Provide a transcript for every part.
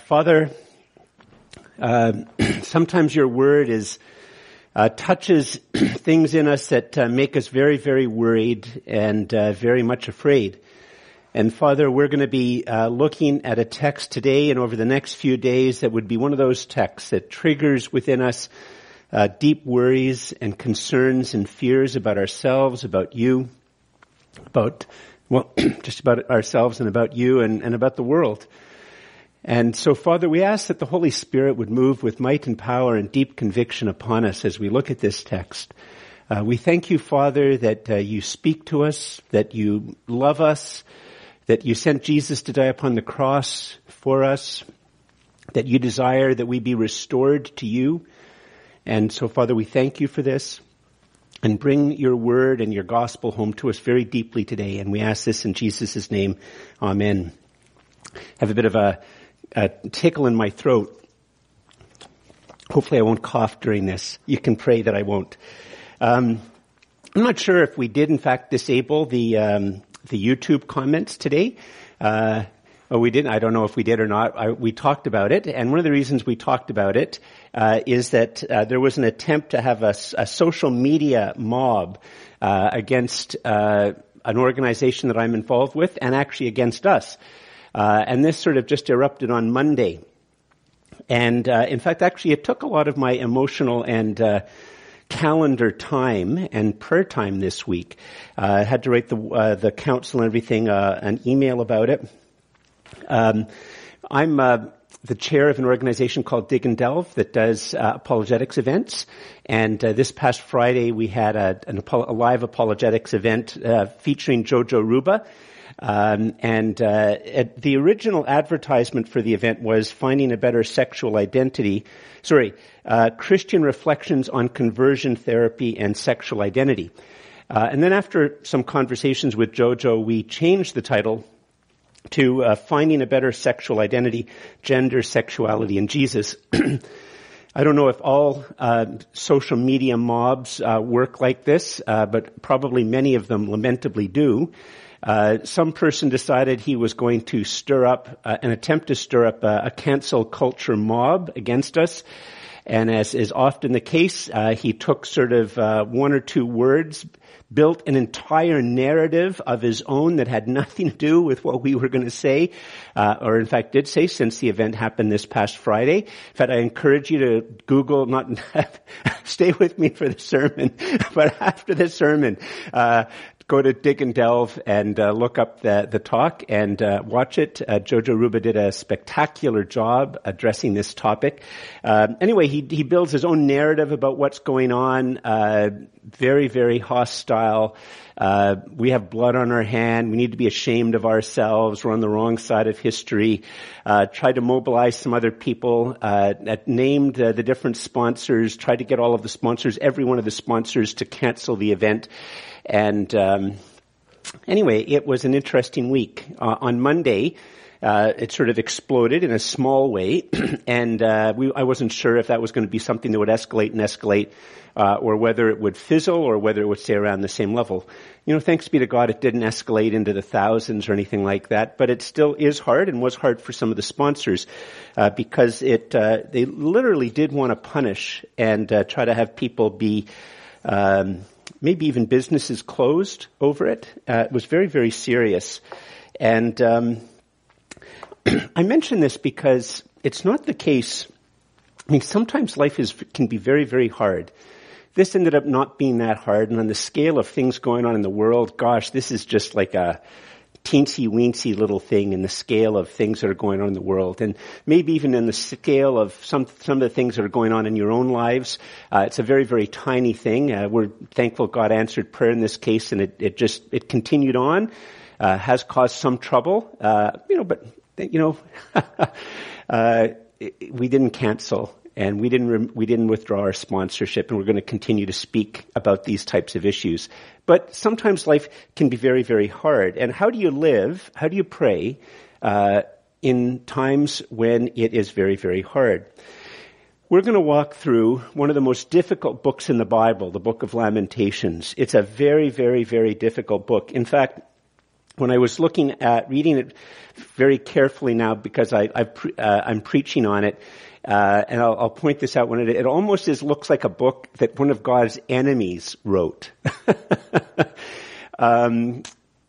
Father, sometimes your word is touches things in us that make us very, very worried and very much afraid. And Father, we're going to be looking at a text today and over the next few days that would be one of those texts that triggers within us deep worries and concerns and fears about ourselves, about you, about, well, just about ourselves and about you and about the world. And so, Father, we ask that the Holy Spirit would move with might and power and deep conviction upon us as we look at this text. We thank you, Father, that you speak to us, that you love us, that you sent Jesus to die upon the cross for us, that you desire that we be restored to you. And so, Father, we thank you for this, and bring your word and your gospel home to us very deeply today. And we ask this in Jesus' name. Amen. I have a bit of a tickle in my throat. Hopefully I won't cough during this. You can pray that I won't. I'm not sure if we did in fact disable the YouTube comments today. We didn't. I don't know if we did or not. We talked about it, and one of the reasons we talked about it is that there was an attempt to have a social media mob against an organization that I'm involved with, and actually against us. And this sort of just erupted on Monday. And in fact, actually, it took a lot of my emotional and calendar time and prayer time this week. I had to write the council and everything an email about it. I'm the chair of an organization called Dig and Delve that does apologetics events. And this past Friday, we had a live apologetics event featuring Jojo Ruba. The original advertisement for the event was finding a better sexual identity. Christian reflections on conversion therapy and sexual identity. And then after some conversations with Jojo, we changed the title to finding a better sexual identity, gender, sexuality, and Jesus. I don't know if all social media mobs work like this, but probably many of them lamentably do. Some person decided he was going to stir up, a cancel culture mob against us. And as is often the case, he took sort of one or two words, built an entire narrative of his own that had nothing to do with what we were going to say, or in fact did say, since the event happened this past Friday. In fact, I encourage you to Google, not stay with me for the sermon, but after the sermon, go to Dig and Delve and look up the talk and watch it. Jojo Ruba did a spectacular job addressing this topic. Anyway, he builds his own narrative about what's going on. Very, very hostile. We have blood on our hand. We need to be ashamed of ourselves. We're on the wrong side of history. Tried to mobilize some other people. Named the different sponsors. Tried to get all of the sponsors, every one of the sponsors, to cancel the event. And anyway, it was an interesting week. On Monday, it sort of exploded in a small way, and I wasn't sure if that was going to be something that would escalate, or whether it would fizzle, or whether it would stay around the same level. Thanks be to God, it didn't escalate into the thousands or anything like that, but it still is hard and was hard for some of the sponsors, because they literally did want to punish and try to have people be... maybe even businesses closed over it. It was very, very serious. And I mention this because it's not the case. I mean, sometimes life can be very, very hard. This ended up not being that hard. And on the scale of things going on in the world, gosh, this is just like a teensy-weensy little thing in the scale of things that are going on in the world. And maybe even in the scale of some of the things that are going on in your own lives, it's a very, very tiny thing. We're thankful God answered prayer in this case, and it continued on, has caused some trouble, we didn't cancel. And we didn't withdraw our sponsorship, and we're going to continue to speak about these types of issues. But sometimes life can be very, very hard. And how do you live? How do you pray in times when it is very, very hard? We're going to walk through one of the most difficult books in the Bible, the Book of Lamentations. It's a very, very, very difficult book. In fact, when I was looking at reading it very carefully now, because I'm preaching on it, and I'll point this out when it almost looks like a book that one of God's enemies wrote.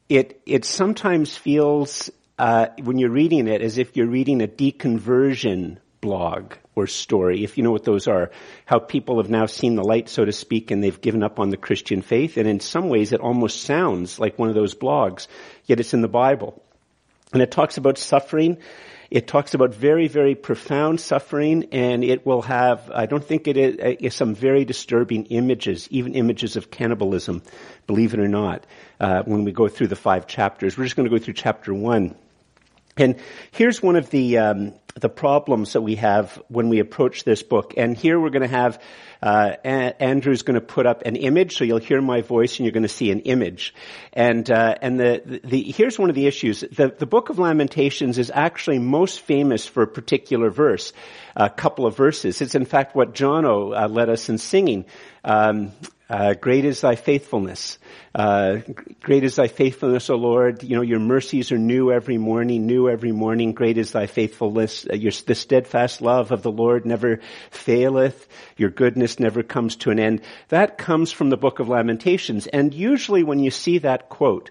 It sometimes feels when you're reading it as if you're reading a deconversion blog or story, if you know what those are, how people have now seen the light, so to speak, and they've given up on the Christian faith. And in some ways, it almost sounds like one of those blogs, yet it's in the Bible. And it talks about suffering. It talks about very, very profound suffering, and it will have, I don't think it is, some very disturbing images, even images of cannibalism, believe it or not, when we go through the 5 chapters. We're just going to go through chapter 1. And here's one of the problems that we have when we approach this book. And here we're going to have, Andrew's going to put up an image, so you'll hear my voice and you're going to see an image. And here's one of the issues. The Book of Lamentations is actually most famous for a particular verse, a couple of verses. It's in fact what Jono led us in singing. Great is thy faithfulness. Great is thy faithfulness, O Lord. You know, your mercies are new every morning. Great is thy faithfulness. The steadfast love of the Lord never faileth. Your goodness never comes to an end. That comes from the Book of Lamentations. And usually when you see that quote,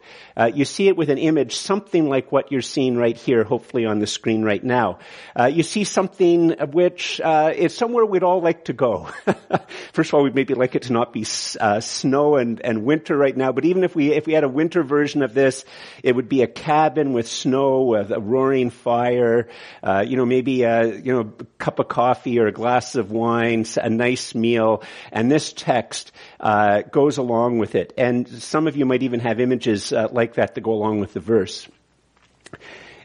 you see it with an image, something like what you're seeing right here, hopefully on the screen right now. You see something which is somewhere we'd all like to go. First of all, we'd maybe like it to not be snow and winter right now, but even if we had a winter version of this, it would be a cabin with snow, with a roaring fire, maybe a cup of coffee or a glass of wine, a nice meal, and this text goes along with it. And some of you might even have images like that to go along with the verse.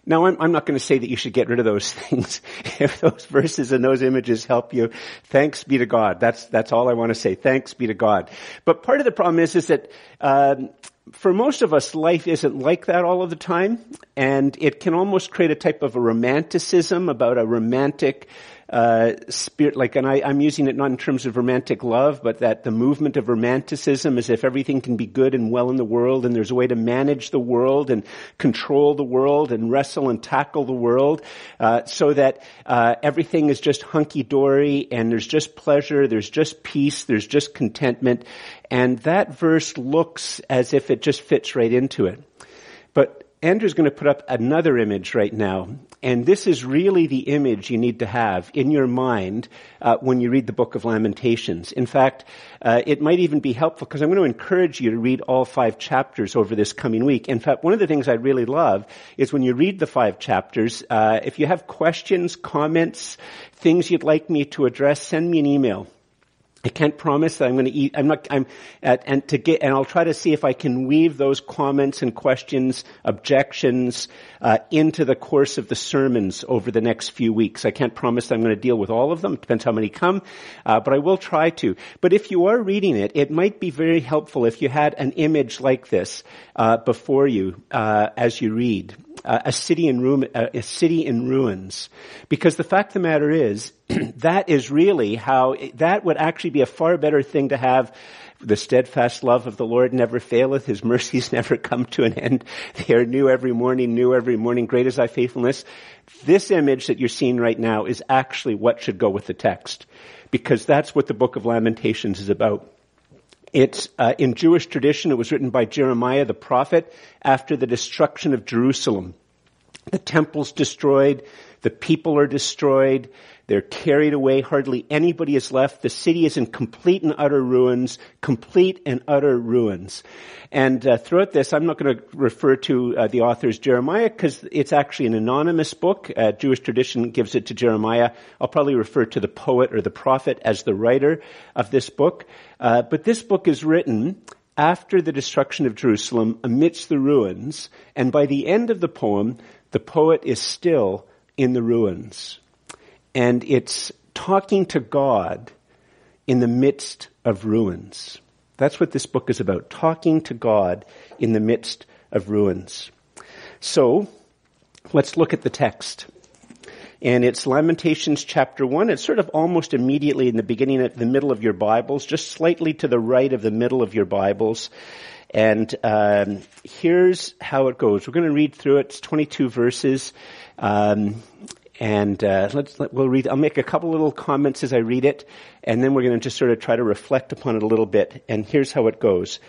Now, I'm not going to say that you should get rid of those things. If those verses and those images help you, thanks be to God. That's all I want to say. Thanks be to God. But part of the problem is that for most of us, life isn't like that all of the time, and it can almost create a type of a romanticism about a romantic spirit, and I'm using it not in terms of romantic love, but that the movement of romanticism is if everything can be good and well in the world, and there's a way to manage the world and control the world and wrestle and tackle the world, so that everything is just hunky-dory, and there's just pleasure, there's just peace, there's just contentment. And that verse looks as if it just fits right into it. But Andrew's going to put up another image right now, and this is really the image you need to have in your mind when you read the Book of Lamentations. In fact, it might even be helpful, because I'm going to encourage you to read all 5 chapters over this coming week. In fact, one of the things I really love is when you read the 5 chapters, if you have questions, comments, things you'd like me to address, send me an email. I can't promise that I'm going to eat. And I'll try to see if I can weave those comments and questions, objections, into the course of the sermons over the next few weeks. I can't promise that I'm going to deal with all of them. It depends how many come, but I will try to. But if you are reading it, it might be very helpful if you had an image like this before you as you read. A city in ruins. Because the fact of the matter is, that is really how, that would actually be a far better thing to have. The steadfast love of the Lord never faileth. His mercies never come to an end. They are new every morning. Great is thy faithfulness. This image that you're seeing right now is actually what should go with the text. Because that's what the Book of Lamentations is about. It's in Jewish tradition, it was written by Jeremiah the prophet after the destruction of Jerusalem. The temple's destroyed, the people are destroyed, they're carried away, hardly anybody is left, the city is in complete and utter ruins. And throughout this, I'm not going to refer to the author's Jeremiah, because it's actually an anonymous book. Jewish tradition gives it to Jeremiah. I'll probably refer to the poet or the prophet as the writer of this book. But this book is written after the destruction of Jerusalem, amidst the ruins, and by the end of the poem, the poet is still in the ruins. And it's talking to God in the midst of ruins. That's what this book is about, talking to God in the midst of ruins. So, let's look at the text. And it's Lamentations chapter 1. It's sort of almost immediately in the beginning, at the middle of your Bibles, just slightly to the right of the middle of your Bibles. And here's how it goes. We're going to read through it. It's 22 verses. We'll read. I'll make a couple little comments as I read it, and then we're going to just sort of try to reflect upon it a little bit. And here's how it goes.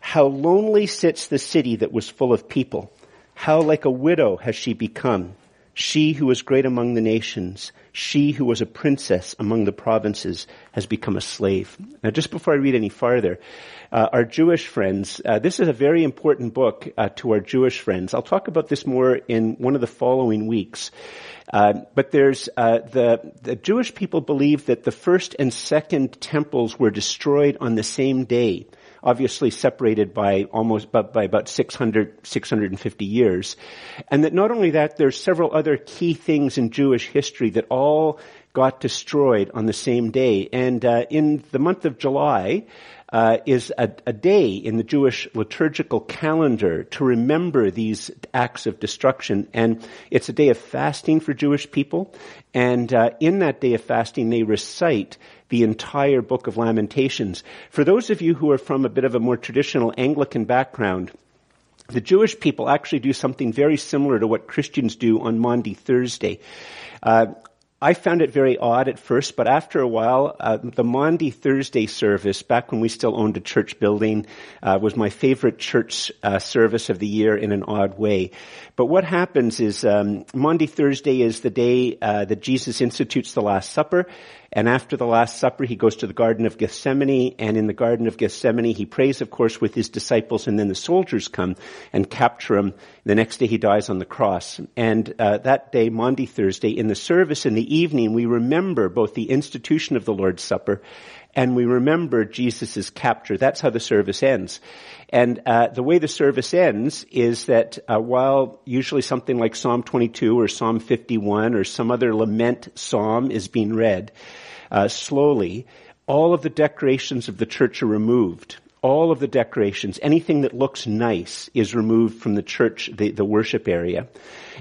How lonely sits the city that was full of people. How like a widow has she become. She who was great among the nations, she who was a princess among the provinces, has become a slave. Now, just before I read any farther, our Jewish friends, this is a very important book to our Jewish friends. I'll talk about this more in one of the following weeks. But there's the Jewish people believe that the first and second temples were destroyed on the same day, obviously separated by about 650 years. And that not only that, there's several other key things in Jewish history that all got destroyed on the same day. And in the month of July is a day in the Jewish liturgical calendar to remember these acts of destruction. And it's a day of fasting for Jewish people. And in that day of fasting, they recite the entire Book of Lamentations. For those of you who are from a bit of a more traditional Anglican background, the Jewish people actually do something very similar to what Christians do on Maundy Thursday. I found it very odd at first, but after a while, the Maundy Thursday service, back when we still owned a church building, was my favorite church service of the year in an odd way. But what happens is Maundy Thursday is the day that Jesus institutes the Last Supper. And after the Last Supper, he goes to the Garden of Gethsemane, and in the Garden of Gethsemane, he prays, of course, with his disciples, and then the soldiers come and capture him. The next day, he dies on the cross. And that day, Maundy Thursday, in the service in the evening, we remember both the institution of the Lord's Supper and we remember Jesus' capture. That's how the service ends. And the way the service ends is that while usually something like Psalm 22 or Psalm 51 or some other lament psalm is being read slowly, all of the decorations of the church are removed. All of the decorations, anything that looks nice, is removed from the church, the worship area.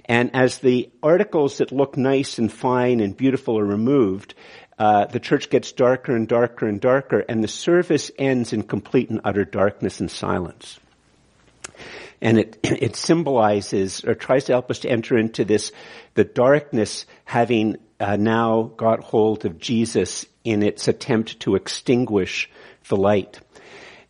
And as the articles that look nice and fine and beautiful are removed, the church gets darker and darker and darker, and the service ends in complete and utter darkness and silence. And it symbolizes or tries to help us to enter into this, the darkness having now got hold of Jesus in its attempt to extinguish the light.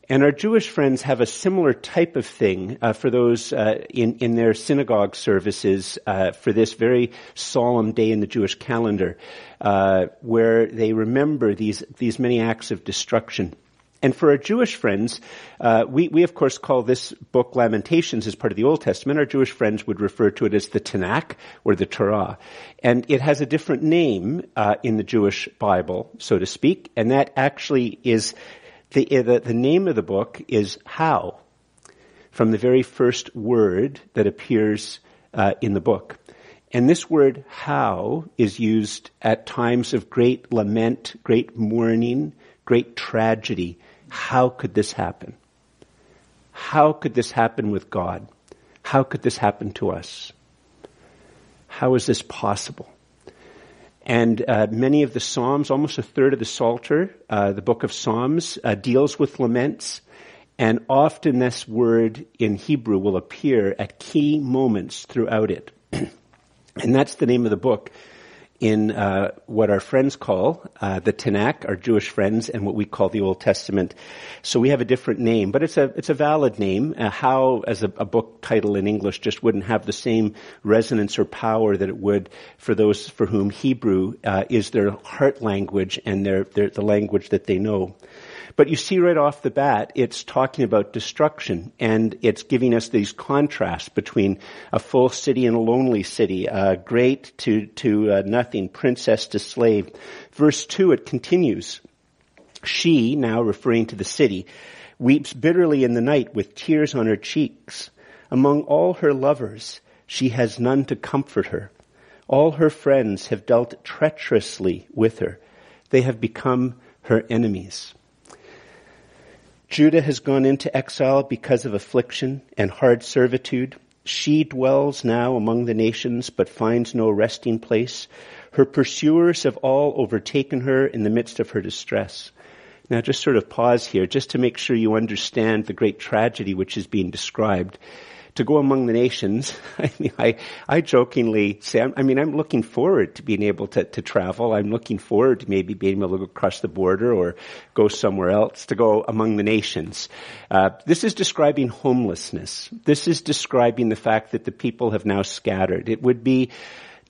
And our Jewish friends have a similar type of thing for those in their synagogue services for this very solemn day in the Jewish calendar, where they remember these many acts of destruction. And for our Jewish friends, we of course call this book Lamentations as part of the Old Testament. Our Jewish friends would refer to it as the Tanakh or the Torah. And it has a different name in the Jewish Bible, so to speak, and that actually is... The name of the book is How, from the very first word that appears in the book. And this word How is used at times of great lament, great mourning, great tragedy. How could this happen? How could this happen with God? How could this happen to us? How is this possible? And many of the Psalms, almost a third of the Psalter, the book of Psalms, deals with laments. And often this word in Hebrew will appear at key moments throughout it. And that's the name of the book in what our friends call the Tanakh, our Jewish friends, and what we call the Old Testament. So we have a different name, but it's a valid name. How, as a book title in English, just wouldn't have the same resonance or power that it would for those for whom Hebrew is their heart language and the language that they know. But you see right off the bat, it's talking about destruction, and it's giving us these contrasts between a full city and a lonely city, great to nothing, princess to slave. Verse 2, it continues. She, now referring to the city, weeps bitterly in the night with tears on her cheeks. Among all her lovers, she has none to comfort her. All her friends have dealt treacherously with her. They have become her enemies. Judah has gone into exile because of affliction and hard servitude. She dwells now among the nations, but finds no resting place. Her pursuers have all overtaken her in the midst of her distress. Now just sort of pause here, just to make sure you understand the great tragedy which is being described. To go among the nations, I mean, I jokingly say, I'm looking forward to being able to travel. I'm looking forward to maybe being able to go across the border or go somewhere else, to go among the nations. This is describing homelessness. This is describing the fact that the people have now scattered. It would be,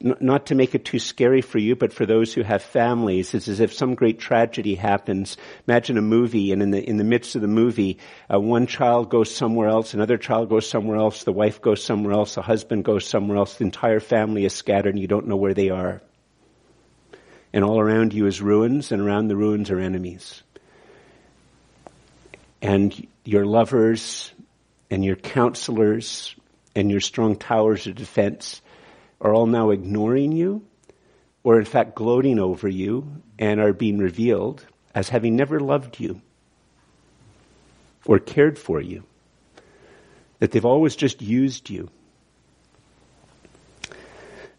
not to make it too scary for you, but for those who have families, it's as if some great tragedy happens. Imagine a movie, and in the midst of the movie, one child goes somewhere else, another child goes somewhere else, the wife goes somewhere else, the husband goes somewhere else, the entire family is scattered, and you don't know where they are. And all around you is ruins, and around the ruins are enemies. And your lovers, and your counselors, and your strong towers of defense are all now ignoring you, or in fact gloating over you, and are being revealed as having never loved you or cared for you, that they've always just used you.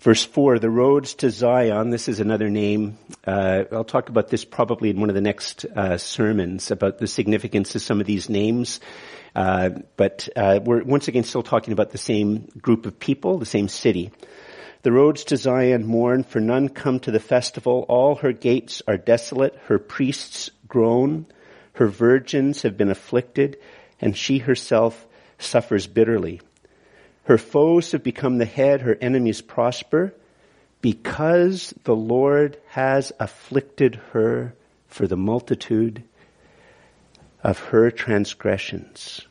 Verse 4, the roads to Zion, this is another name. I'll talk about this probably in one of the next sermons, about the significance of some of these names. But we're once again still talking about the same group of people, the same city. The roads to Zion mourn, for none come to the festival. All her gates are desolate. Her priests groan. Her virgins have been afflicted, and she herself suffers bitterly. Her foes have become the head. Her enemies prosper, because the Lord has afflicted her for the multitude of her transgressions.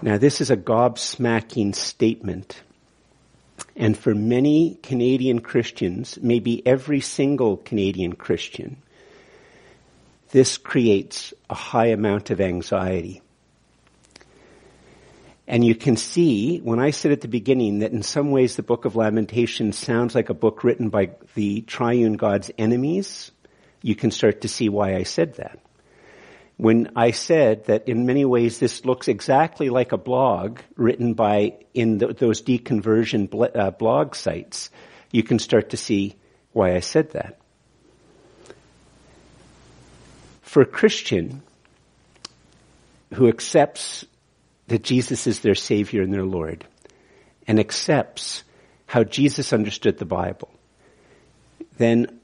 Now, this is a gobsmacking statement. And for many Canadian Christians, maybe every single Canadian Christian, this creates a high amount of anxiety. And you can see, when I said at the beginning, that in some ways the Book of Lamentations sounds like a book written by the triune God's enemies. You can start to see why I said that. When I said that in many ways this looks exactly like a blog written by, in those deconversion blog sites, you can start to see why I said that. For a Christian who accepts that Jesus is their Savior and their Lord, and accepts how Jesus understood the Bible, then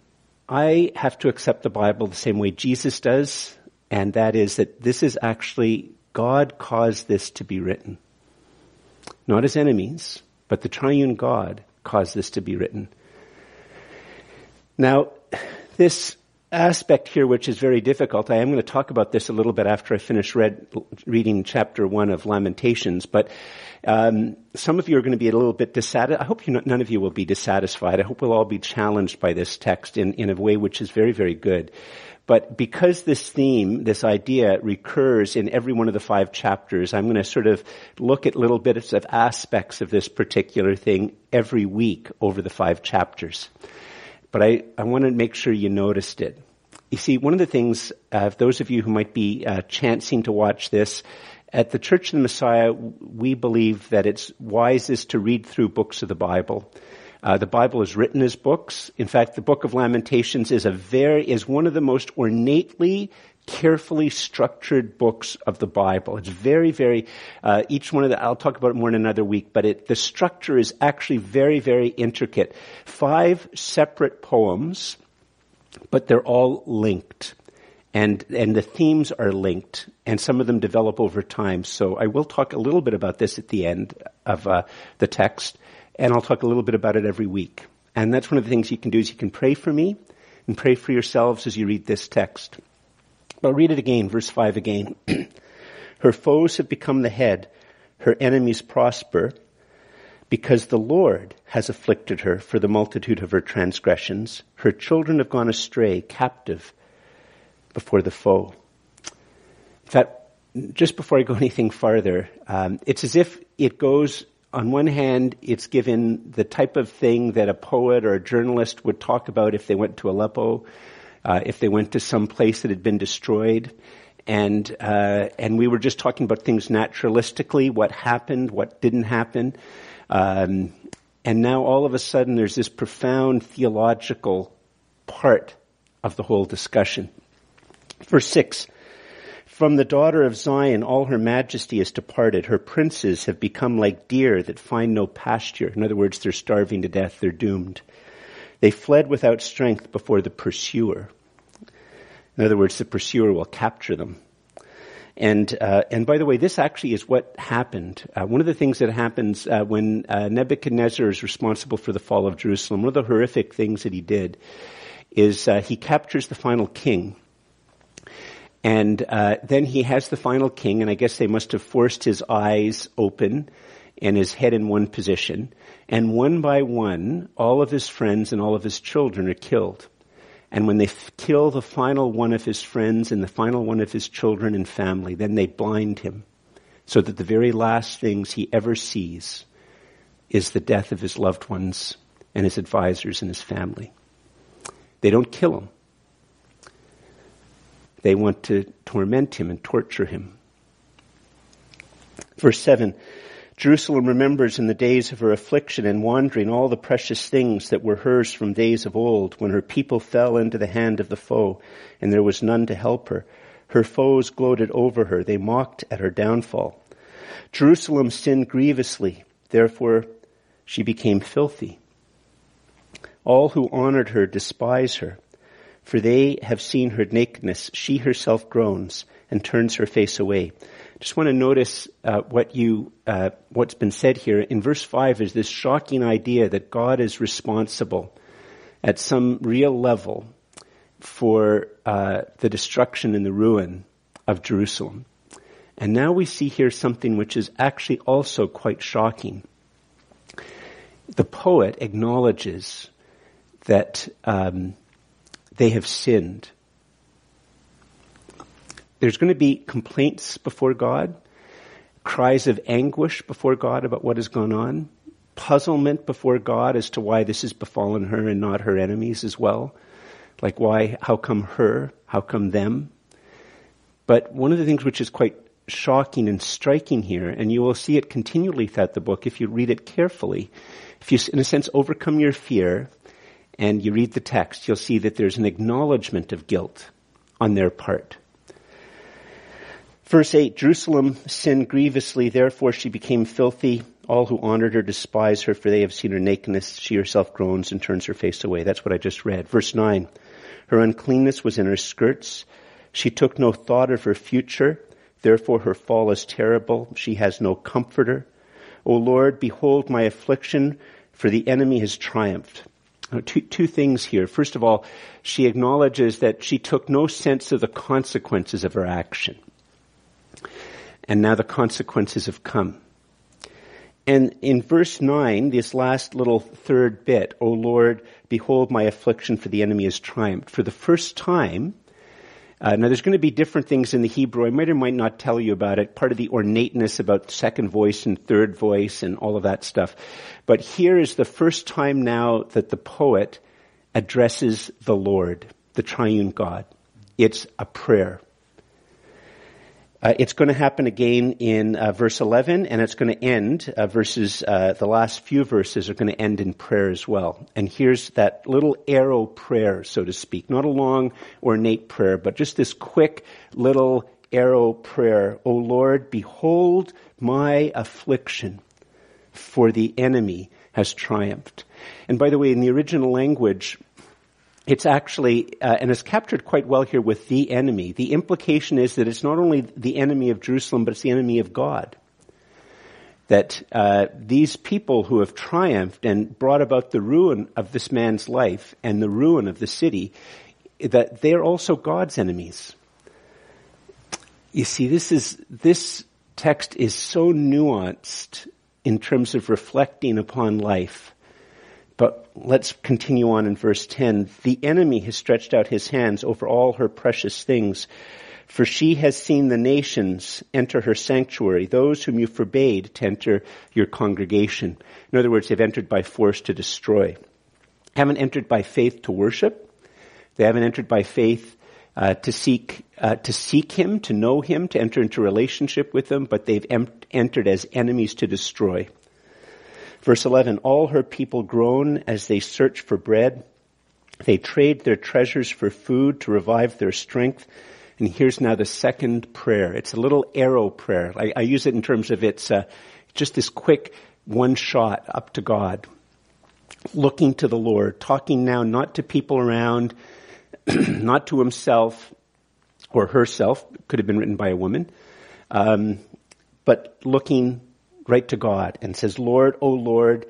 I have to accept the Bible the same way Jesus does, and that is that this is actually, God caused this to be written. Not his enemies, but the triune God caused this to be written. Now, this aspect here, which is very difficult, I am going to talk about this a little bit after I finish reading chapter 1 of Lamentations, but some of you are going to be a little bit dissatisfied. I hope none of you will be dissatisfied. I hope we'll all be challenged by this text in a way which is very, very good. But because this theme, this idea recurs in every one of the 5 chapters, I'm going to sort of look at little bits of aspects of this particular thing every week over the 5 chapters. But I want to make sure you noticed it. You see, one of the things, those of you who might be chancing to watch this, at the Church of the Messiah, we believe that it's wisest to read through books of the Bible. The Bible is written as books. In fact, the Book of Lamentations is one of the most ornately, carefully structured books of the Bible. It's very, very, each one of the, I'll talk about it more in another week, but the structure is actually very, very intricate. 5 separate poems, but they're all linked. And the themes are linked, and some of them develop over time. So I will talk a little bit about this at the end of the text, and I'll talk a little bit about it every week. And that's one of the things you can do, is you can pray for me and pray for yourselves as you read this text. I'll read it again, verse 5 again. Her foes have become the head, her enemies prosper, because the Lord has afflicted her for the multitude of her transgressions. Her children have gone astray, captive before the foe. In fact, just before I go anything farther, it's as if it goes, on one hand, it's given the type of thing that a poet or a journalist would talk about if they went to Aleppo, if they went to some place that had been destroyed, and we were just talking about things naturalistically, what happened, what didn't happen, and now all of a sudden there's this profound theological part of the whole discussion. Verse 6, from the daughter of Zion all her majesty is departed. Her princes have become like deer that find no pasture. In other words, they're starving to death, they're doomed. They fled without strength before the pursuer. In other words, the pursuer will capture them. And by the way, this actually is what happened. One of the things that happens when Nebuchadnezzar is responsible for the fall of Jerusalem, one of the horrific things that he did is he captures the final king. And then he has the final king, and I guess they must have forced his eyes open and his head in one position. And one by one, all of his friends and all of his children are killed. And when they kill the final one of his friends and the final one of his children and family, then they blind him so that the very last things he ever sees is the death of his loved ones and his advisors and his family. They don't kill him. They want to torment him and torture him. Verse 7, Jerusalem remembers in the days of her affliction and wandering all the precious things that were hers from days of old, when her people fell into the hand of the foe, and there was none to help her. Her foes gloated over her. They mocked at her downfall. Jerusalem sinned grievously. Therefore, she became filthy. All who honored her despise her, for they have seen her nakedness. She herself groans and turns her face away. Just want to notice what's been said here. In verse 5 is this shocking idea that God is responsible at some real level for the destruction and the ruin of Jerusalem. And now we see here something which is actually also quite shocking. The poet acknowledges that they have sinned. There's going to be complaints before God, cries of anguish before God about what has gone on, puzzlement before God as to why this has befallen her and not her enemies as well. Like why, how come her, how come them? But one of the things which is quite shocking and striking here, and you will see it continually throughout the book if you read it carefully, if you, in a sense, overcome your fear and you read the text, you'll see that there's an acknowledgement of guilt on their part. Verse 8, Jerusalem sinned grievously, therefore she became filthy. All who honored her despise her, for they have seen her nakedness. She herself groans and turns her face away. That's what I just read. Verse 9, her uncleanness was in her skirts. She took no thought of her future. Therefore her fall is terrible. She has no comforter. O Lord, behold my affliction, for the enemy has triumphed. Two things here. First of all, she acknowledges that she took no sense of the consequences of her action. And now the consequences have come. And in verse 9, this last little third bit, O Lord, behold my affliction, for the enemy has triumphed. For the first time, now there's going to be different things in the Hebrew. I might or might not tell you about it. Part of the ornateness about second voice and third voice and all of that stuff. But here is the first time now that the poet addresses the Lord, the triune God. It's a prayer. It's going to happen again in verse 11, and it's going to end, the last few verses are going to end in prayer as well. And here's that little arrow prayer, so to speak. Not a long, ornate prayer, but just this quick little arrow prayer. O Lord, behold my affliction, for the enemy has triumphed. And by the way, in the original language, it's actually, and it's captured quite well here with the enemy. The implication is that it's not only the enemy of Jerusalem, but it's the enemy of God. That these people who have triumphed and brought about the ruin of this man's life and the ruin of the city, that they're also God's enemies. You see, this text is so nuanced in terms of reflecting upon life. But let's continue on in verse 10. The enemy has stretched out his hands over all her precious things, for she has seen the nations enter her sanctuary, those whom you forbade to enter your congregation. In other words, they've entered by force to destroy. Haven't entered by faith to worship. They haven't entered by faith to seek him, to know him, to enter into relationship with him, but they've entered as enemies to destroy. Verse 11, all her people groan as they search for bread. They trade their treasures for food to revive their strength. And here's now the second prayer. It's a little arrow prayer. I use it in terms of it's just this quick one shot up to God, looking to the Lord, talking now not to people around, not to himself or herself. It could have been written by a woman, but looking right to God and says, Lord, O Lord,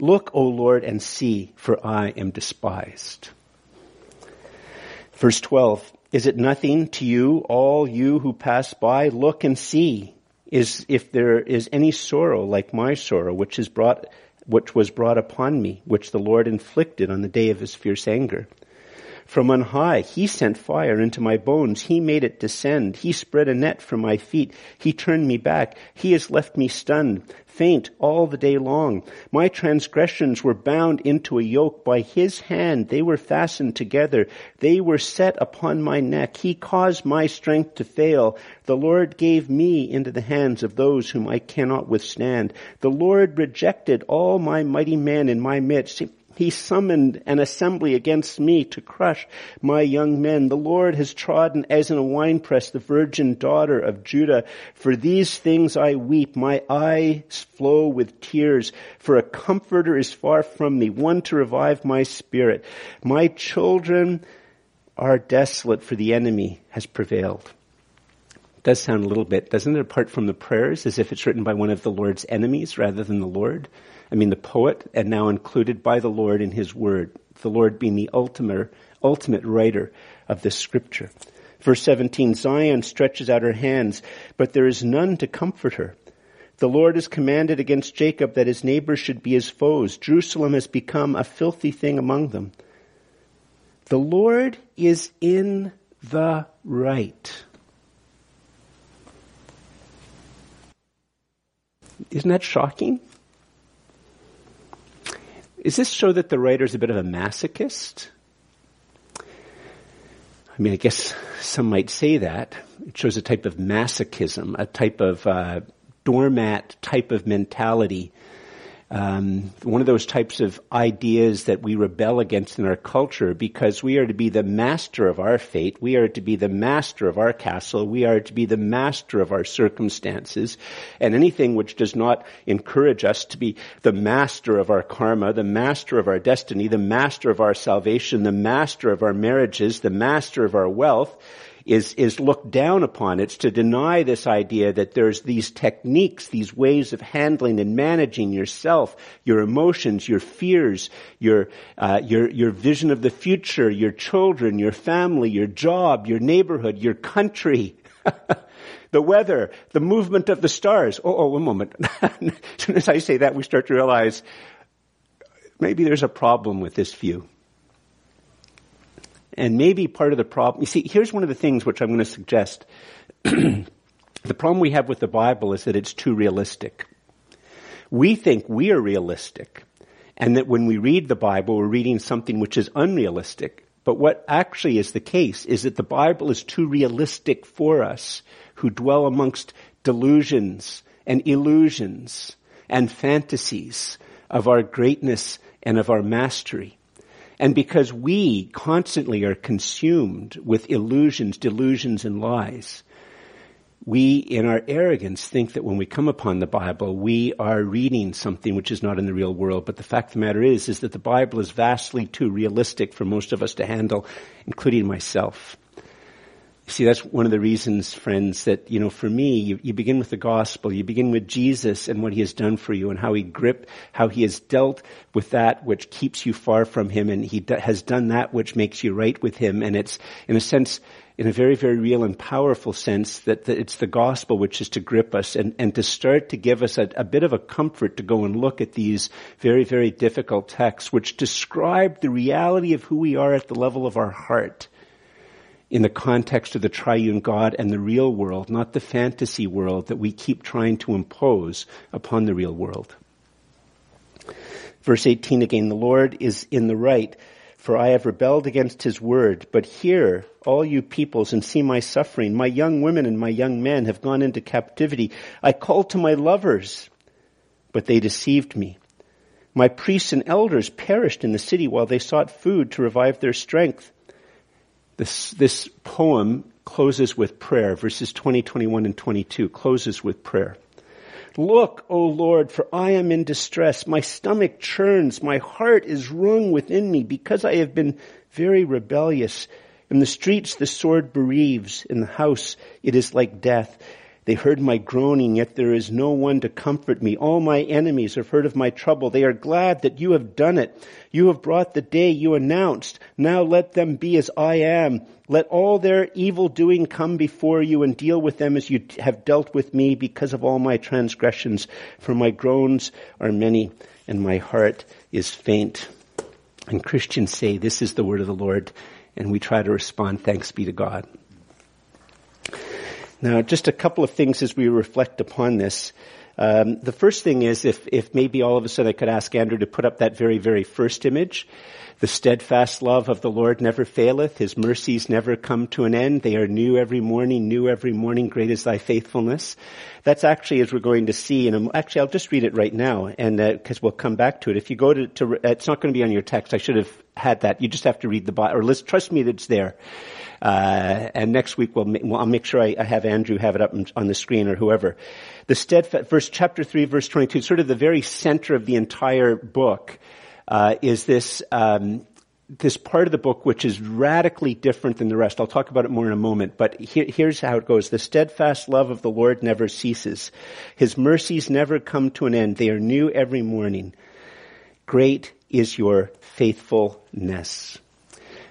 look, O Lord, and see, for I am despised. Verse 12, is it nothing to you, all you who pass by? Look and see if there is any sorrow like my sorrow, which was brought upon me, which the Lord inflicted on the day of his fierce anger. From on high, he sent fire into my bones. He made it descend. He spread a net for my feet. He turned me back. He has left me stunned, faint all the day long. My transgressions were bound into a yoke by his hand. They were fastened together. They were set upon my neck. He caused my strength to fail. The Lord gave me into the hands of those whom I cannot withstand. The Lord rejected all my mighty men in my midst. He summoned an assembly against me to crush my young men. The Lord has trodden as in a winepress the virgin daughter of Judah. For these things I weep. My eyes flow with tears. For a comforter is far from me, one to revive my spirit. My children are desolate, for the enemy has prevailed. It does sound a little bit, doesn't it, apart from the prayers, as if it's written by one of the Lord's enemies rather than the Lord? I mean, the poet, and now included by the Lord in his word, the Lord being the ultimate writer of this scripture. Verse 17, Zion stretches out her hands, but there is none to comfort her. The Lord has commanded against Jacob that his neighbors should be his foes. Jerusalem has become a filthy thing among them. The Lord is in the right. Isn't that shocking? Does this show that the writer's a bit of a masochist? I mean, I guess some might say that. It shows a type of masochism, a type of doormat type of mentality. One of those types of ideas that we rebel against in our culture because we are to be the master of our fate. We are to be the master of our castle. We are to be the master of our circumstances. And anything which does not encourage us to be the master of our karma, the master of our destiny, the master of our salvation, the master of our marriages, the master of our wealth is looked down upon. It's to deny this idea that there's these techniques, these ways of handling and managing yourself, your emotions, your fears, your vision of the future, your children, your family, your job, your neighborhood, your country, the weather, the movement of the stars. Oh, one moment. As soon as I say that, we start to realize maybe there's a problem with this view. And maybe part of the problem, you see, here's one of the things which I'm going to suggest. The problem we have with the Bible is that it's too realistic. We think we are realistic, and that when we read the Bible, we're reading something which is unrealistic. But what actually is the case is that the Bible is too realistic for us who dwell amongst delusions and illusions and fantasies of our greatness and of our mastery. And because we constantly are consumed with illusions, delusions, and lies, we, in our arrogance, think that when we come upon the Bible, we are reading something which is not in the real world. But the fact of the matter is that the Bible is vastly too realistic for most of us to handle, including myself. You see, that's one of the reasons, friends, that, you know, for me, you begin with the gospel, you begin with Jesus and what he has done for you and how he has dealt with that which keeps you far from him, and he has done that which makes you right with him. And it's, in a sense, in a very, very real and powerful sense, that it's the gospel which is to grip us and to start to give us a bit of a comfort to go and look at these very, very difficult texts which describe the reality of who we are at the level of our heart, in the context of the triune God and the real world, not the fantasy world that we keep trying to impose upon the real world. Verse 18 again, the Lord is in the right, for I have rebelled against his word. But hear, all you peoples, and see my suffering. My young women and my young men have gone into captivity. I called to my lovers, but they deceived me. My priests and elders perished in the city while they sought food to revive their strength. This poem closes with prayer. Verses 20, 21, and 22 closes with prayer. Look, O Lord, for I am in distress. My stomach churns. My heart is wrung within me because I have been very rebellious. In the streets the sword bereaves. In the house it is like death. They heard my groaning, yet there is no one to comfort me. All my enemies have heard of my trouble. They are glad that you have done it. You have brought the day you announced. Now let them be as I am. Let all their evil doing come before you and deal with them as you have dealt with me because of all my transgressions. For my groans are many and my heart is faint. And Christians say, this is the word of the Lord. And we try to respond, thanks be to God. Now, just a couple of things as we reflect upon this. The first thing is if maybe all of a sudden I could ask Andrew to put up that very, very first image. The steadfast love of the Lord never faileth. His mercies never come to an end. They are new every morning, great is thy faithfulness. That's actually, as we're going to see, and actually I'll just read it right now, and because we'll come back to it. If you go to it's not going to be on your text. I should have had that. You just have to read the Bible, or trust me that it's there. And next week I'll make sure I have Andrew have it up on the screen or whoever. The steadfast, chapter 3, verse 22, sort of the very center of the entire book. Is this part of the book which is radically different than the rest. I'll talk about it more in a moment, but here's how it goes. The steadfast love of the Lord never ceases. His mercies never come to an end. They are new every morning. Great is your faithfulness.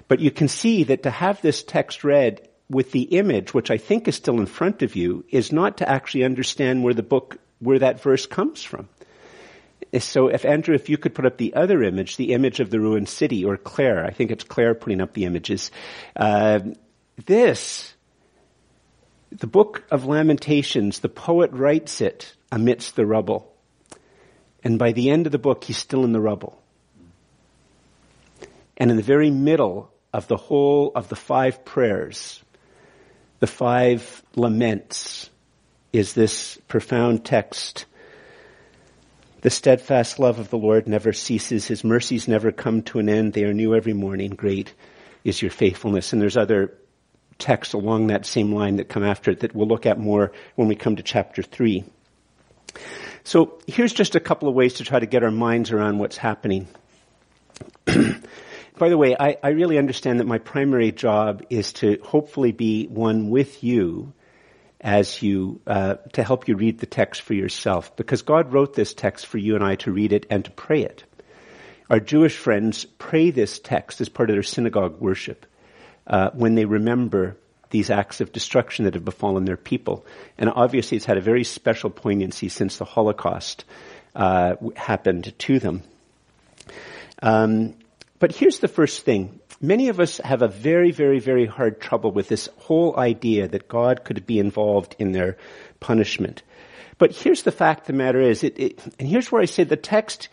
But you can see that to have this text read with the image, which I think is still in front of you, is not to actually understand where that verse comes from. So if Andrew, if you could put up the other image, the image of the ruined city, or Claire, I think it's Claire putting up the images. The Book of Lamentations, the poet writes it amidst the rubble. And by the end of the book, he's still in the rubble. And in the very middle of the whole of the five prayers, the five laments, is this profound text. The steadfast love of the Lord never ceases. His mercies never come to an end. They are new every morning. Great is your faithfulness. And there's other texts along that same line that come after it that we'll look at more when we come to chapter 3. So here's just a couple of ways to try to get our minds around what's happening. By the way, I really understand that my primary job is to hopefully be one with you as you, to help you read the text for yourself, because God wrote this text for you and I to read it and to pray it. Our Jewish friends pray this text as part of their synagogue worship, when they remember these acts of destruction that have befallen their people. And obviously it's had a very special poignancy since the Holocaust, happened to them. But here's the first thing. Many of us have a very, very, very hard trouble with this whole idea that God could be involved in their punishment. But here's the fact of the matter is, and here's where I say the text,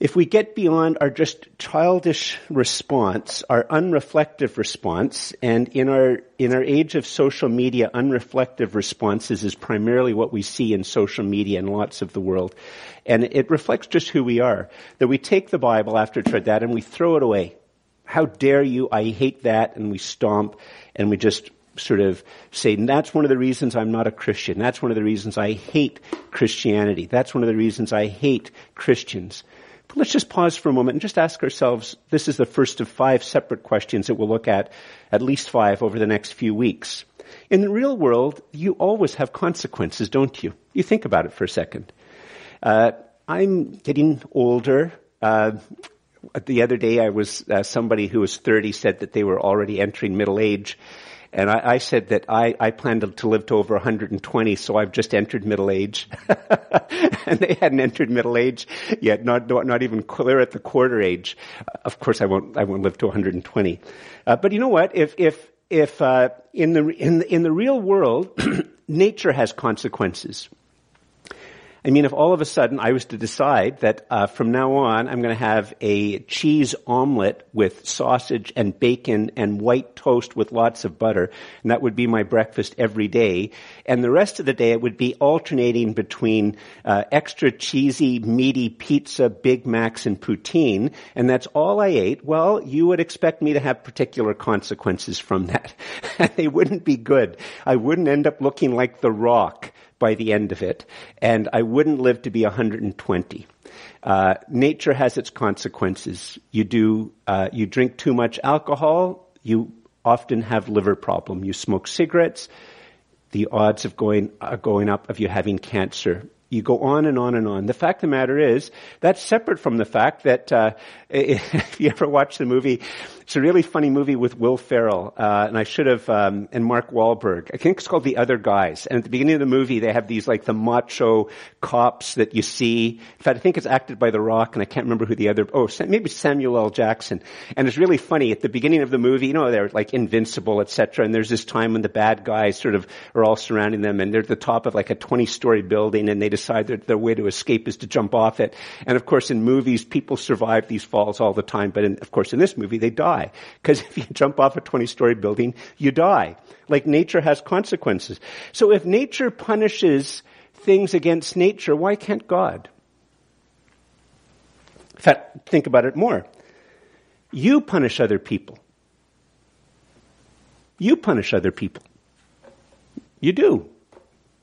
if we get beyond our just childish response, our unreflective response, and in our age of social media, unreflective responses is primarily what we see in social media and lots of the world. And it reflects just who we are, that we take the Bible after it's read that and we throw it away. How dare you, I hate that, and we stomp, and we just sort of say, that's one of the reasons I'm not a Christian. That's one of the reasons I hate Christianity. That's one of the reasons I hate Christians. But let's just pause for a moment and just ask ourselves, this is the first of 5 separate questions that we'll look at least 5 over the next few weeks. In the real world, you always have consequences, don't you? You think about it for a second. I'm getting older. The other day, I was somebody who was 30 said that they were already entering middle age, and I said that I planned to live to over 120, so I've just entered middle age. And they hadn't entered middle age yet, not even clear at the quarter age. Of course, I won't live to 120. But you know what? If in the real world, nature has consequences. I mean, if all of a sudden I was to decide that from now on I'm going to have a cheese omelet with sausage and bacon and white toast with lots of butter, and that would be my breakfast every day, and the rest of the day it would be alternating between extra cheesy, meaty pizza, Big Macs, and poutine, and that's all I ate, well, you would expect me to have particular consequences from that. They wouldn't be good. I wouldn't end up looking like The Rock by the end of it, and I wouldn't live to be 120. Nature has its consequences. You drink too much alcohol, you often have liver problem. You smoke cigarettes, the odds of going up of you having cancer. You go on and on and on. The fact of the matter is, that's separate from the fact that if you ever watch the movie, it's a really funny movie with Will Ferrell and I should have and Mark Wahlberg. I think it's called The Other Guys. And at the beginning of the movie, they have these like the macho cops that you see. In fact, I think it's acted by The Rock, and I can't remember who the other. Oh, maybe Samuel L. Jackson. And it's really funny at the beginning of the movie. You know, they're like invincible, etc. And there's this time when the bad guys sort of are all surrounding them, and they're at the top of like a 20-story building, and they just decide that their way to escape is to jump off it. And of course, in movies, people survive these falls all the time. But of course, in this movie, they die. Because if you jump off a 20-story building, you die. Like, nature has consequences. So if nature punishes things against nature, why can't God? In fact, think about it more. You punish other people. You punish other people. You do.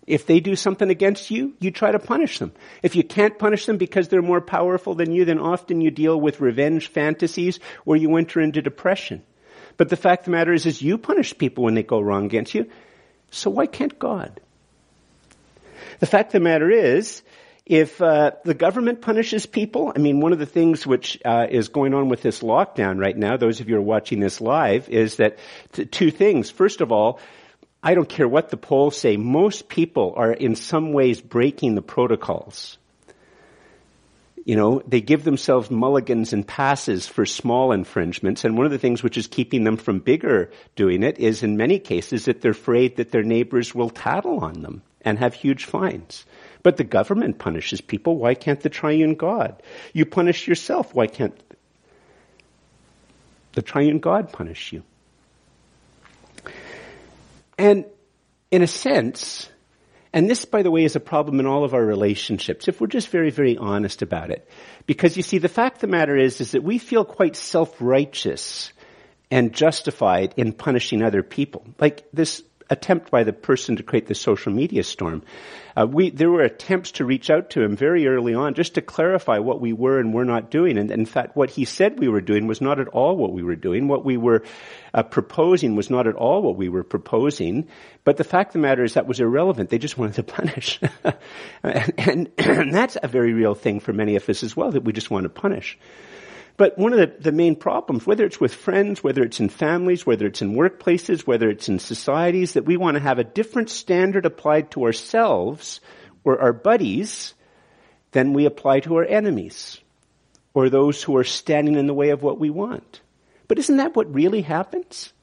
If they do something against you, you try to punish them. If you can't punish them because they're more powerful than you, then often you deal with revenge fantasies or you enter into depression. But the fact of the matter is you punish people when they go wrong against you. So why can't God? The fact of the matter is, if the government punishes people, I mean, one of the things which is going on with this lockdown right now, those of you who are watching this live, is that two things. First of all, I don't care what the polls say, most people are in some ways breaking the protocols. You know, they give themselves mulligans and passes for small infringements, and one of the things which is keeping them from bigger doing it is in many cases that they're afraid that their neighbors will tattle on them and have huge fines. But the government punishes people, why can't the triune God? You punish yourself, why can't the triune God punish you? And in a sense, and this, by the way, is a problem in all of our relationships, if we're just very, very honest about it. Because you see, the fact of the matter is that we feel quite self-righteous and justified in punishing other people. Like this attempt by the person to create the social media storm. There were attempts to reach out to him very early on just to clarify what we were and were not doing. And in fact, what he said we were doing was not at all what we were doing. What we were proposing was not at all what we were proposing. But the fact of the matter is that was irrelevant. They just wanted to punish. and that's a very real thing for many of us as well, that we just want to punish. But one of the main problems, whether it's with friends, whether it's in families, whether it's in workplaces, whether it's in societies, that we want to have a different standard applied to ourselves or our buddies than we apply to our enemies or those who are standing in the way of what we want. But isn't that what really happens?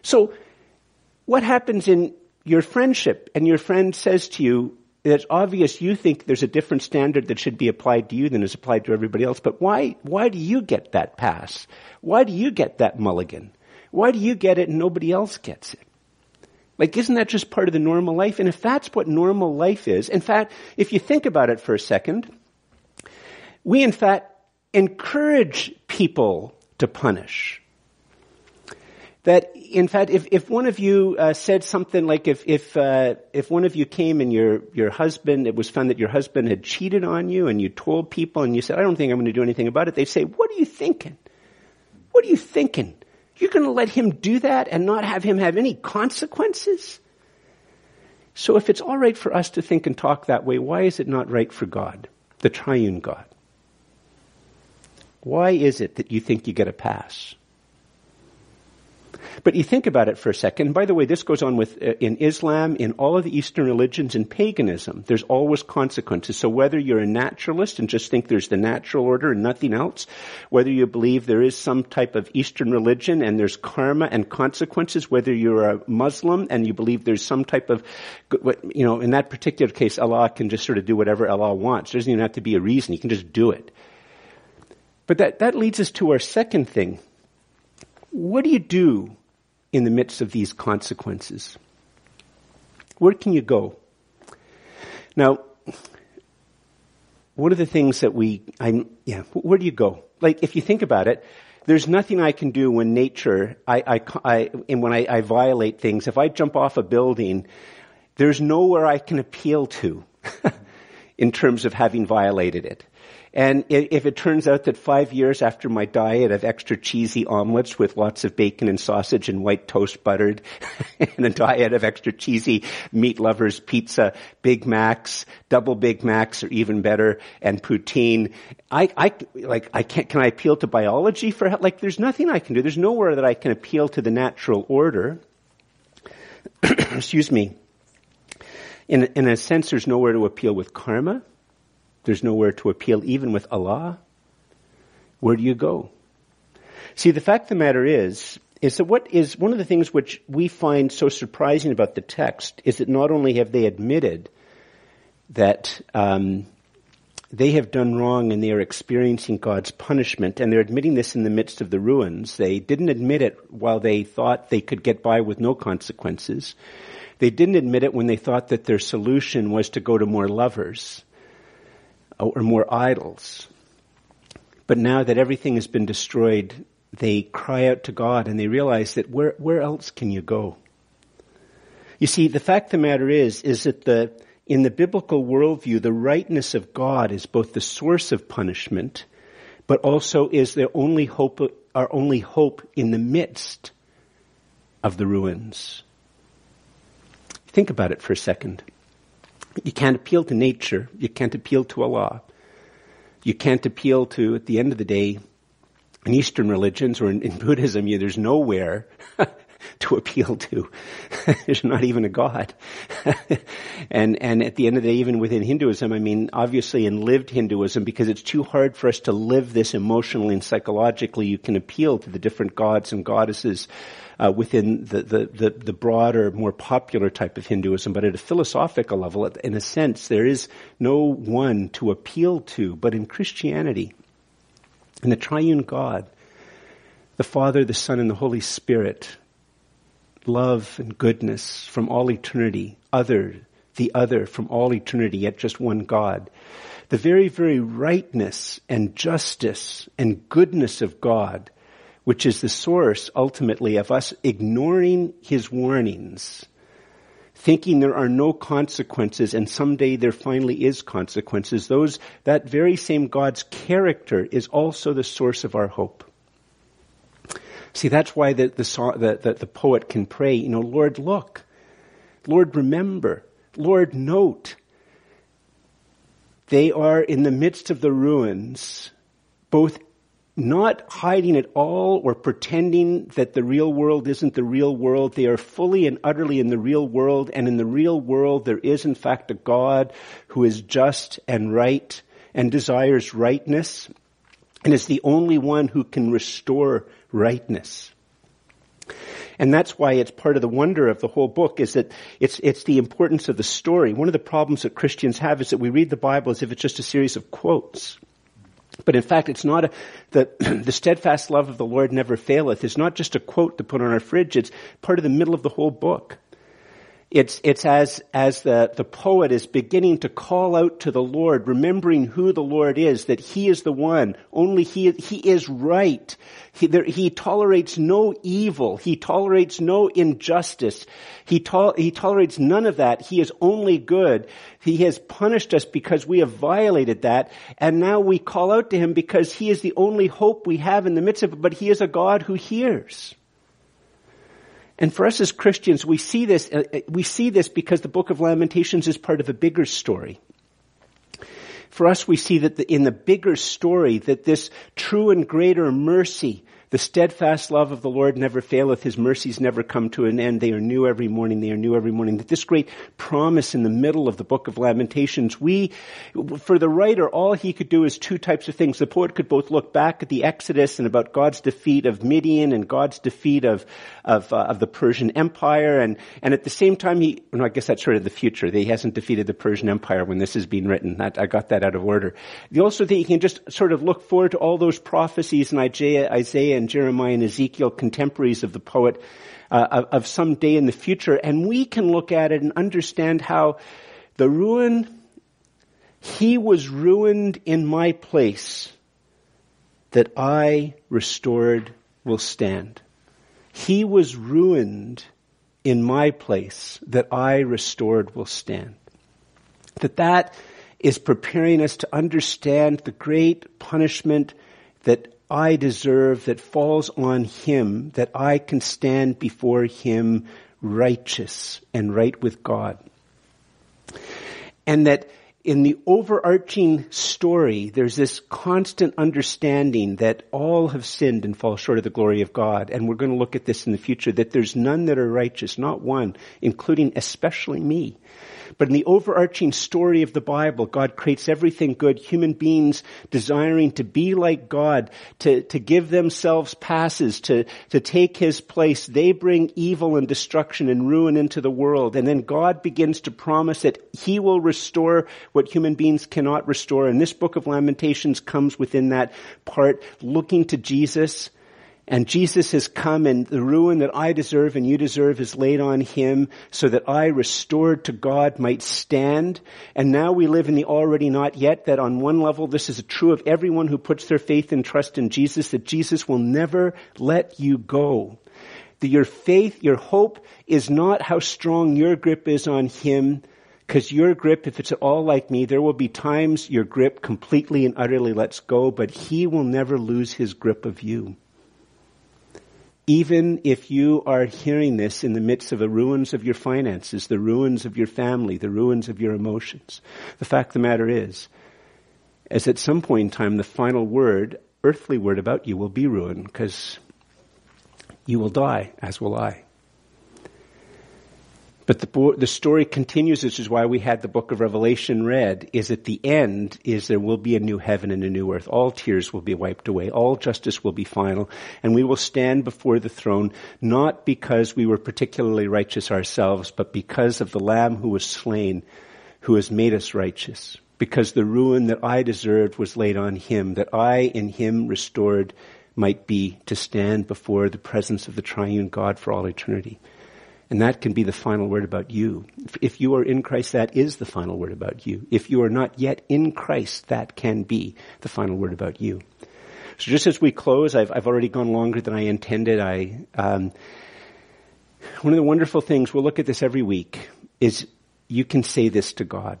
So what happens in your friendship and your friend says to you, it's obvious you think there's a different standard that should be applied to you than is applied to everybody else, but why do you get that pass? Why do you get that mulligan? Why do you get it and nobody else gets it? Like, isn't that just part of the normal life? And if that's what normal life is, in fact, if you think about it for a second, we in fact encourage people to punish. That, in fact, if one of you said something like, if one of you came and your husband, it was found that your husband had cheated on you and you told people and you said, I don't think I'm going to do anything about it, they'd say, what are you thinking? What are you thinking? You're going to let him do that and not have him have any consequences? So if it's all right for us to think and talk that way, why is it not right for God, the triune God? Why is it that you think you get a pass? But you think about it for a second. By the way, this goes on with in Islam, in all of the Eastern religions, in paganism. There's always consequences. So whether you're a naturalist and just think there's the natural order and nothing else, whether you believe there is some type of Eastern religion and there's karma and consequences, whether you're a Muslim and you believe there's some type of, you know, in that particular case, Allah can just sort of do whatever Allah wants. There doesn't even have to be a reason. He can just do it. But that leads us to our second thing. What do you do in the midst of these consequences? Where can you go? Now, one of the things that where do you go? Like, if you think about it, there's nothing I can do when nature, when I violate things. If I jump off a building, there's nowhere I can appeal to in terms of having violated it. And if it turns out that 5 years after my diet of extra cheesy omelets with lots of bacon and sausage and white toast buttered and a diet of extra cheesy meat lovers, pizza, Big Macs, double Big Macs or even better, and poutine, can I appeal to biology for help? Like, there's nothing I can do. There's nowhere that I can appeal to the natural order. Excuse me. In a sense, there's nowhere to appeal with karma. There's nowhere to appeal even with Allah. Where do you go? See, the fact of the matter is that what is one of the things which we find so surprising about the text is that not only have they admitted that they have done wrong and they are experiencing God's punishment, and they're admitting this in the midst of the ruins. They didn't admit it while they thought they could get by with no consequences. They didn't admit it when they thought that their solution was to go to more lovers or more idols. But now that everything has been destroyed, they cry out to God and they realize that where else can you go? You see, the fact of the matter is that in the biblical worldview, the rightness of God is both the source of punishment, but also is our only hope in the midst of the ruins. Think about it for a second. You can't appeal to nature. You can't appeal to Allah. You can't appeal to, at the end of the day, in Eastern religions or in Buddhism, there's nowhere to appeal to. There's not even a God. And at the end of the day, even within Hinduism, obviously in lived Hinduism, because it's too hard for us to live this emotionally and psychologically, you can appeal to the different gods and goddesses within the broader, more popular type of Hinduism. But at a philosophical level, in a sense, there is no one to appeal to. But in Christianity, in the triune God, the Father, the Son, and the Holy Spirit, love and goodness from all eternity, the other from all eternity, yet just one God. The very, very rightness and justice and goodness of God, which is the source ultimately of us ignoring his warnings, thinking there are no consequences, and someday there finally is consequences. That very same God's character is also the source of our hope. See, that's why the poet can pray, Lord, look. Lord, remember. Lord, note. They are in the midst of the ruins, both not hiding at all or pretending that the real world isn't the real world. They are fully and utterly in the real world, and in the real world there is in fact a God who is just and right and desires rightness, and is the only one who can restore rightness. And that's why it's part of the wonder of the whole book is that it's the importance of the story. One of the problems that Christians have is that we read the Bible as if it's just a series of quotes. But in fact, it's not the steadfast love of the Lord never faileth. It's not just a quote to put on our fridge. It's part of the middle of the whole book. It's as the poet is beginning to call out to the Lord, remembering who the Lord is, that he is the one, only he is right. He tolerates no evil. He tolerates no injustice. He tolerates none of that. He is only good. He has punished us because we have violated that, and now we call out to him because he is the only hope we have in the midst of it, but he is a God who hears. And for us as Christians, we see this because the Book of Lamentations is part of a bigger story. For us, we see that in the bigger story that this true and greater mercy, The steadfast love of the Lord never faileth. His mercies never come to an end. They are new every morning. They are new every morning. That this great promise in the middle of the Book of Lamentations, for the writer, all he could do is two types of things. The poet could both look back at the Exodus and about God's defeat of Midian and God's defeat of the Persian Empire. And at the same time, I guess that's sort of the future. He hasn't defeated the Persian Empire when this is being written. I got that out of order. You also think you can just sort of look forward to all those prophecies in Isaiah and Jeremiah and Ezekiel, contemporaries of the poet, of some day in the future. And we can look at it and understand how he was ruined in my place, that I restored will stand. He was ruined in my place, that I restored will stand. That is preparing us to understand the great punishment that I deserve, that falls on him, that I can stand before him righteous and right with God. And that in the overarching story, there's this constant understanding that all have sinned and fall short of the glory of God. And we're going to look at this in the future, that there's none that are righteous, not one, including especially me. But in the overarching story of the Bible, God creates everything good, human beings desiring to be like God, to give themselves passes, to take his place. They bring evil and destruction and ruin into the world. And then God begins to promise that he will restore what human beings cannot restore. And this Book of Lamentations comes within that part, looking to Jesus. And Jesus has come, and the ruin that I deserve and you deserve is laid on him, so that I, restored to God, might stand. And now we live in the already not yet, that on one level this is true of everyone who puts their faith and trust in Jesus, that Jesus will never let you go. That your faith, your hope is not how strong your grip is on him, because your grip, if it's at all like me, there will be times your grip completely and utterly lets go, but he will never lose his grip of you. Even if you are hearing this in the midst of the ruins of your finances, the ruins of your family, the ruins of your emotions, the fact of the matter is at some point in time, the final word, earthly word about you will be ruined, because you will die, as will I. But the story continues, which is why we had the Book of Revelation read, is at the end, is there will be a new heaven and a new earth. All tears will be wiped away. All justice will be final. And we will stand before the throne, not because we were particularly righteous ourselves, but because of the Lamb who was slain, who has made us righteous. Because the ruin that I deserved was laid on him, that I in him restored might be to stand before the presence of the triune God for all eternity. And that can be the final word about you. If you are in Christ, that is the final word about you. If you are not yet in Christ, that can be the final word about you. So just as we close, I've already gone longer than I intended. One of the wonderful things, we'll look at this every week, is you can say this to God.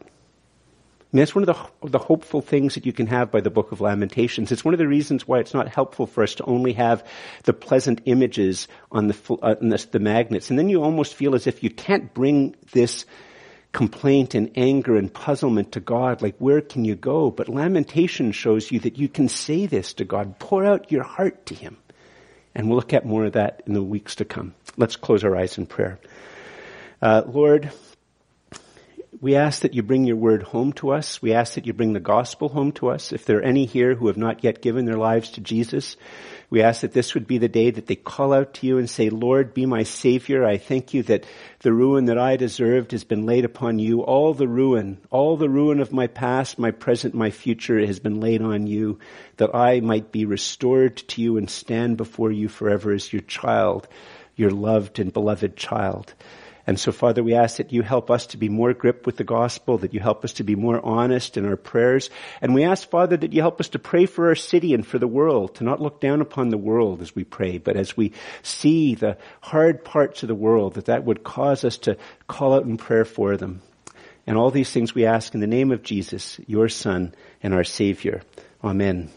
And that's one of the hopeful things that you can have by the Book of Lamentations. It's one of the reasons why it's not helpful for us to only have the pleasant images on the magnets. And then you almost feel as if you can't bring this complaint and anger and puzzlement to God. Like, where can you go? But Lamentation shows you that you can say this to God. Pour out your heart to him. And we'll look at more of that in the weeks to come. Let's close our eyes in prayer. Lord, we ask that you bring your word home to us. We ask that you bring the gospel home to us. If there are any here who have not yet given their lives to Jesus, we ask that this would be the day that they call out to you and say, Lord, be my Savior. I thank you that the ruin that I deserved has been laid upon you. All the ruin of my past, my present, my future has been laid on you, that I might be restored to you and stand before you forever as your child, your loved and beloved child. And so, Father, we ask that you help us to be more gripped with the gospel, that you help us to be more honest in our prayers. And we ask, Father, that you help us to pray for our city and for the world, to not look down upon the world as we pray, but as we see the hard parts of the world, that would cause us to call out in prayer for them. And all these things we ask in the name of Jesus, your Son and our Savior. Amen.